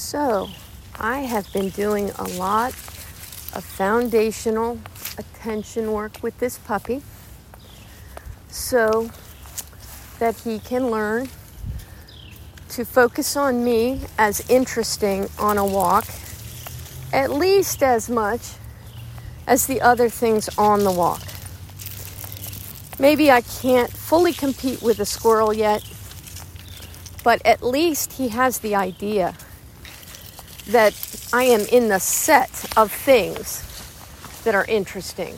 So I have been doing a lot of foundational attention work with this puppy so that he can learn to focus on me as interesting on a walk, at least as much as the other things on the walk. Maybe I can't fully compete with a squirrel yet, but at least he has the idea that I am in the set of things that are interesting,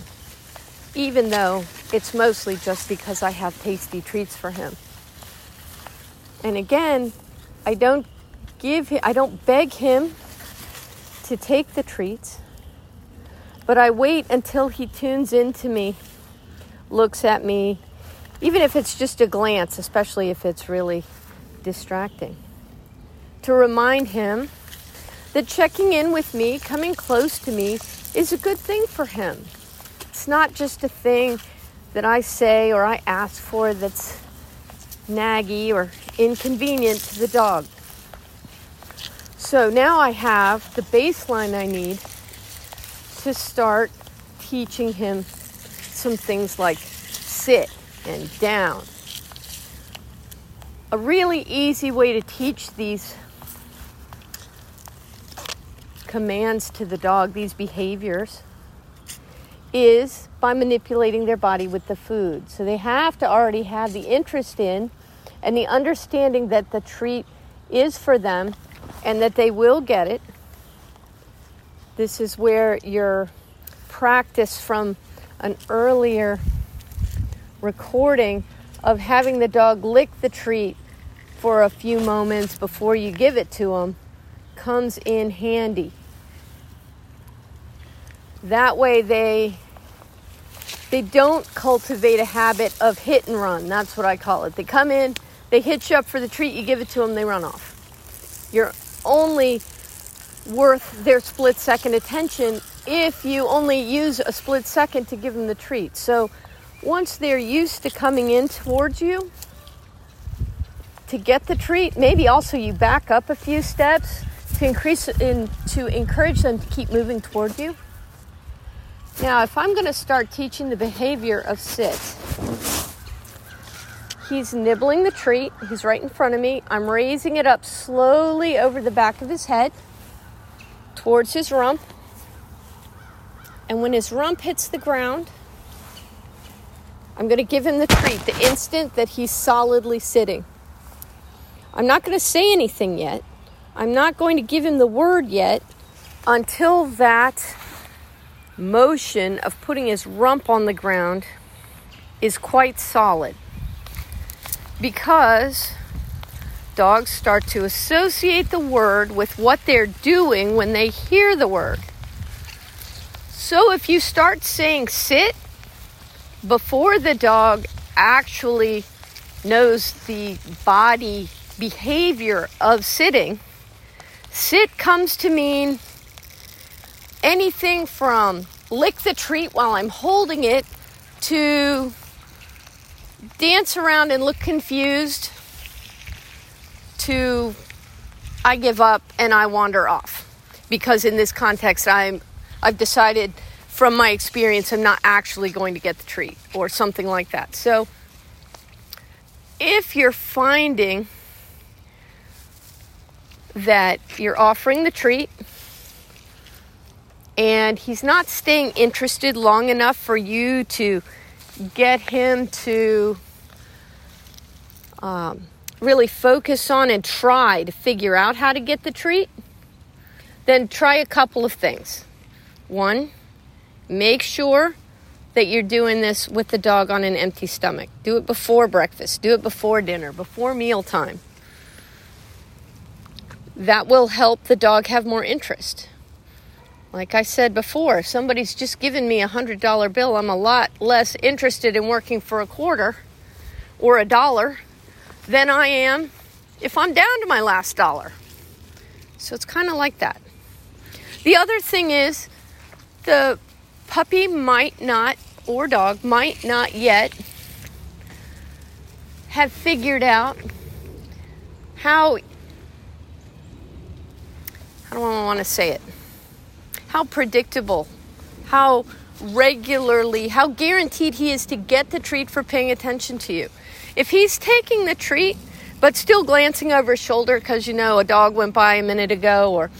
even though it's mostly just because I have tasty treats for him. And again, I don't beg him to take the treats, but I wait until he tunes into me, looks at me, even if it's just a glance, especially if it's really distracting, to remind him that checking in with me, coming close to me, is a good thing for him. It's not just a thing that I say or I ask for that's naggy or inconvenient to the dog. So now I have the baseline I need to start teaching him some things like sit and down. A really easy way to teach these commands to the dog, these behaviors, is by manipulating their body with the food. So they have to already have the interest in and the understanding that the treat is for them and that they will get it. This is where your practice from an earlier recording of having the dog lick the treat for a few moments before you give it to them comes in handy. That way they don't cultivate a habit of hit and run. That's what I call it. They come in, they hit you up for the treat, you give it to them, they run off. You're only worth their split second attention if you only use a split second to give them the treat. So once they're used to coming in towards you to get the treat, maybe also you back up a few steps to encourage them to keep moving toward you. Now, if I'm going to start teaching the behavior of sit, he's nibbling the treat. He's right in front of me. I'm raising it up slowly over the back of his head towards his rump. And when his rump hits the ground, I'm going to give him the treat the instant that he's solidly sitting. I'm not going to say anything yet. I'm not going to give him the word yet until that motion of putting his rump on the ground is quite solid, because dogs start to associate the word with what they're doing when they hear the word. So if you start saying sit before the dog actually knows the body behavior of sitting, sit comes to mean anything from lick the treat while I'm holding it to dance around and look confused to I give up and I wander off. Because in this context, I've decided from my experience I'm not actually going to get the treat or something like that. So if you're finding that you're offering the treat and he's not staying interested long enough for you to get him to really focus on and try to figure out how to get the treat, then try a couple of things. One, make sure that you're doing this with the dog on an empty stomach. Do it before breakfast. Do it before dinner, before mealtime. That will help the dog have more interest. Like I said before, if somebody's just given me $100 bill, I'm a lot less interested in working for a quarter or a dollar than I am if I'm down to my last dollar. So it's kind of like that. The other thing is the puppy might not, or dog might not yet have figured out how I don't want to say it. How predictable, how regularly, how guaranteed he is to get the treat for paying attention to you. If he's taking the treat but still glancing over his shoulder because, you know, a dog went by a minute ago, or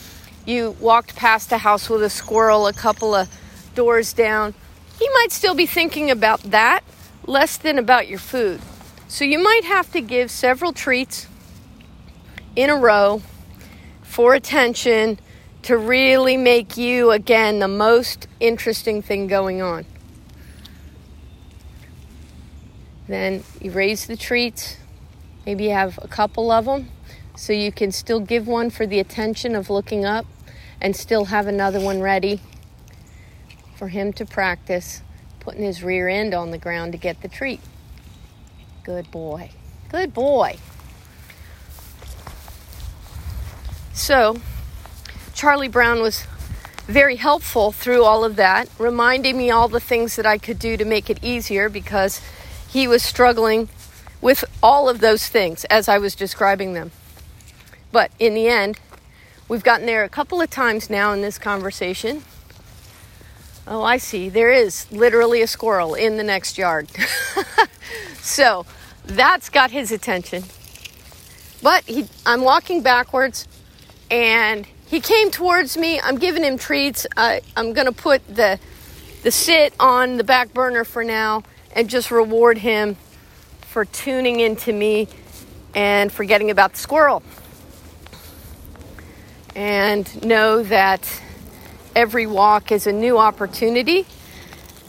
you walked past a house with a squirrel a couple of doors down, he might still be thinking about that less than about your food. So you might have to give several treats in a row for attention to really make you, again, the most interesting thing going on. Then you raise the treats. Maybe you have a couple of them, so you can still give one for the attention of looking up and still have another one ready for him to practice putting his rear end on the ground to get the treat. Good boy. Good boy. So, Charlie Brown was very helpful through all of that, reminding me all the things that I could do to make it easier, because he was struggling with all of those things as I was describing them. But in the end, we've gotten there a couple of times now in this conversation. Oh, I see. There is literally a squirrel in the next yard. So that's got his attention. But I'm walking backwards, and he came towards me. I'm giving him treats. I'm going to put the sit on the back burner for now and just reward him for tuning into me and forgetting about the squirrel. And know that every walk is a new opportunity.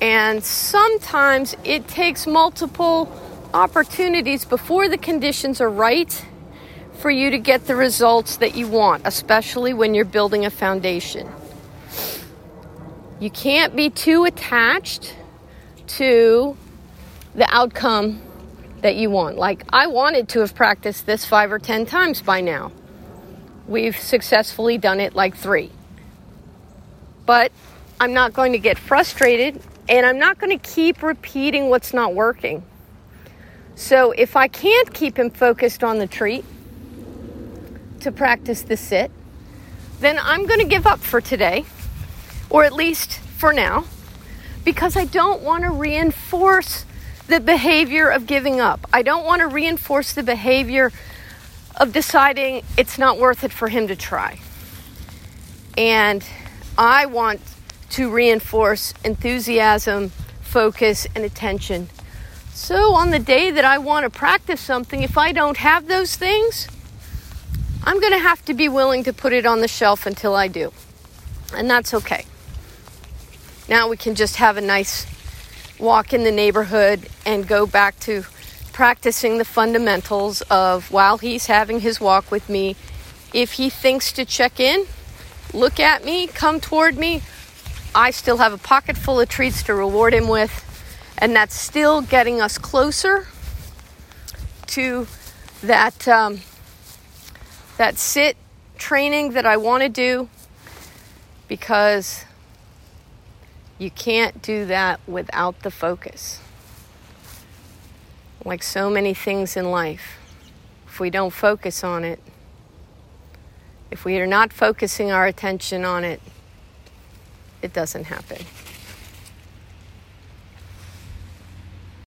And sometimes it takes multiple opportunities before the conditions are right for you to get the results that you want, especially when you're building a foundation. You can't be too attached to the outcome that you want. Like, I wanted to have practiced this 5 or 10 times by now. We've successfully done it like 3. But I'm not going to get frustrated, and I'm not going to keep repeating what's not working. So if I can't keep him focused on the treat to practice the sit, then I'm going to give up for today, or at least for now, because I don't want to reinforce the behavior of giving up. I don't want to reinforce the behavior of deciding it's not worth it for him to try. And I want to reinforce enthusiasm, focus, and attention. So on the day that I want to practice something, if I don't have those things, I'm going to have to be willing to put it on the shelf until I do. And that's okay. Now we can just have a nice walk in the neighborhood and go back to practicing the fundamentals of, while he's having his walk with me, if he thinks to check in, look at me, come toward me, I still have a pocket full of treats to reward him with, and that's still getting us closer to that that sit training that I want to do, because you can't do that without the focus. Like so many things in life, if we don't focus on it, if we are not focusing our attention on it, it doesn't happen.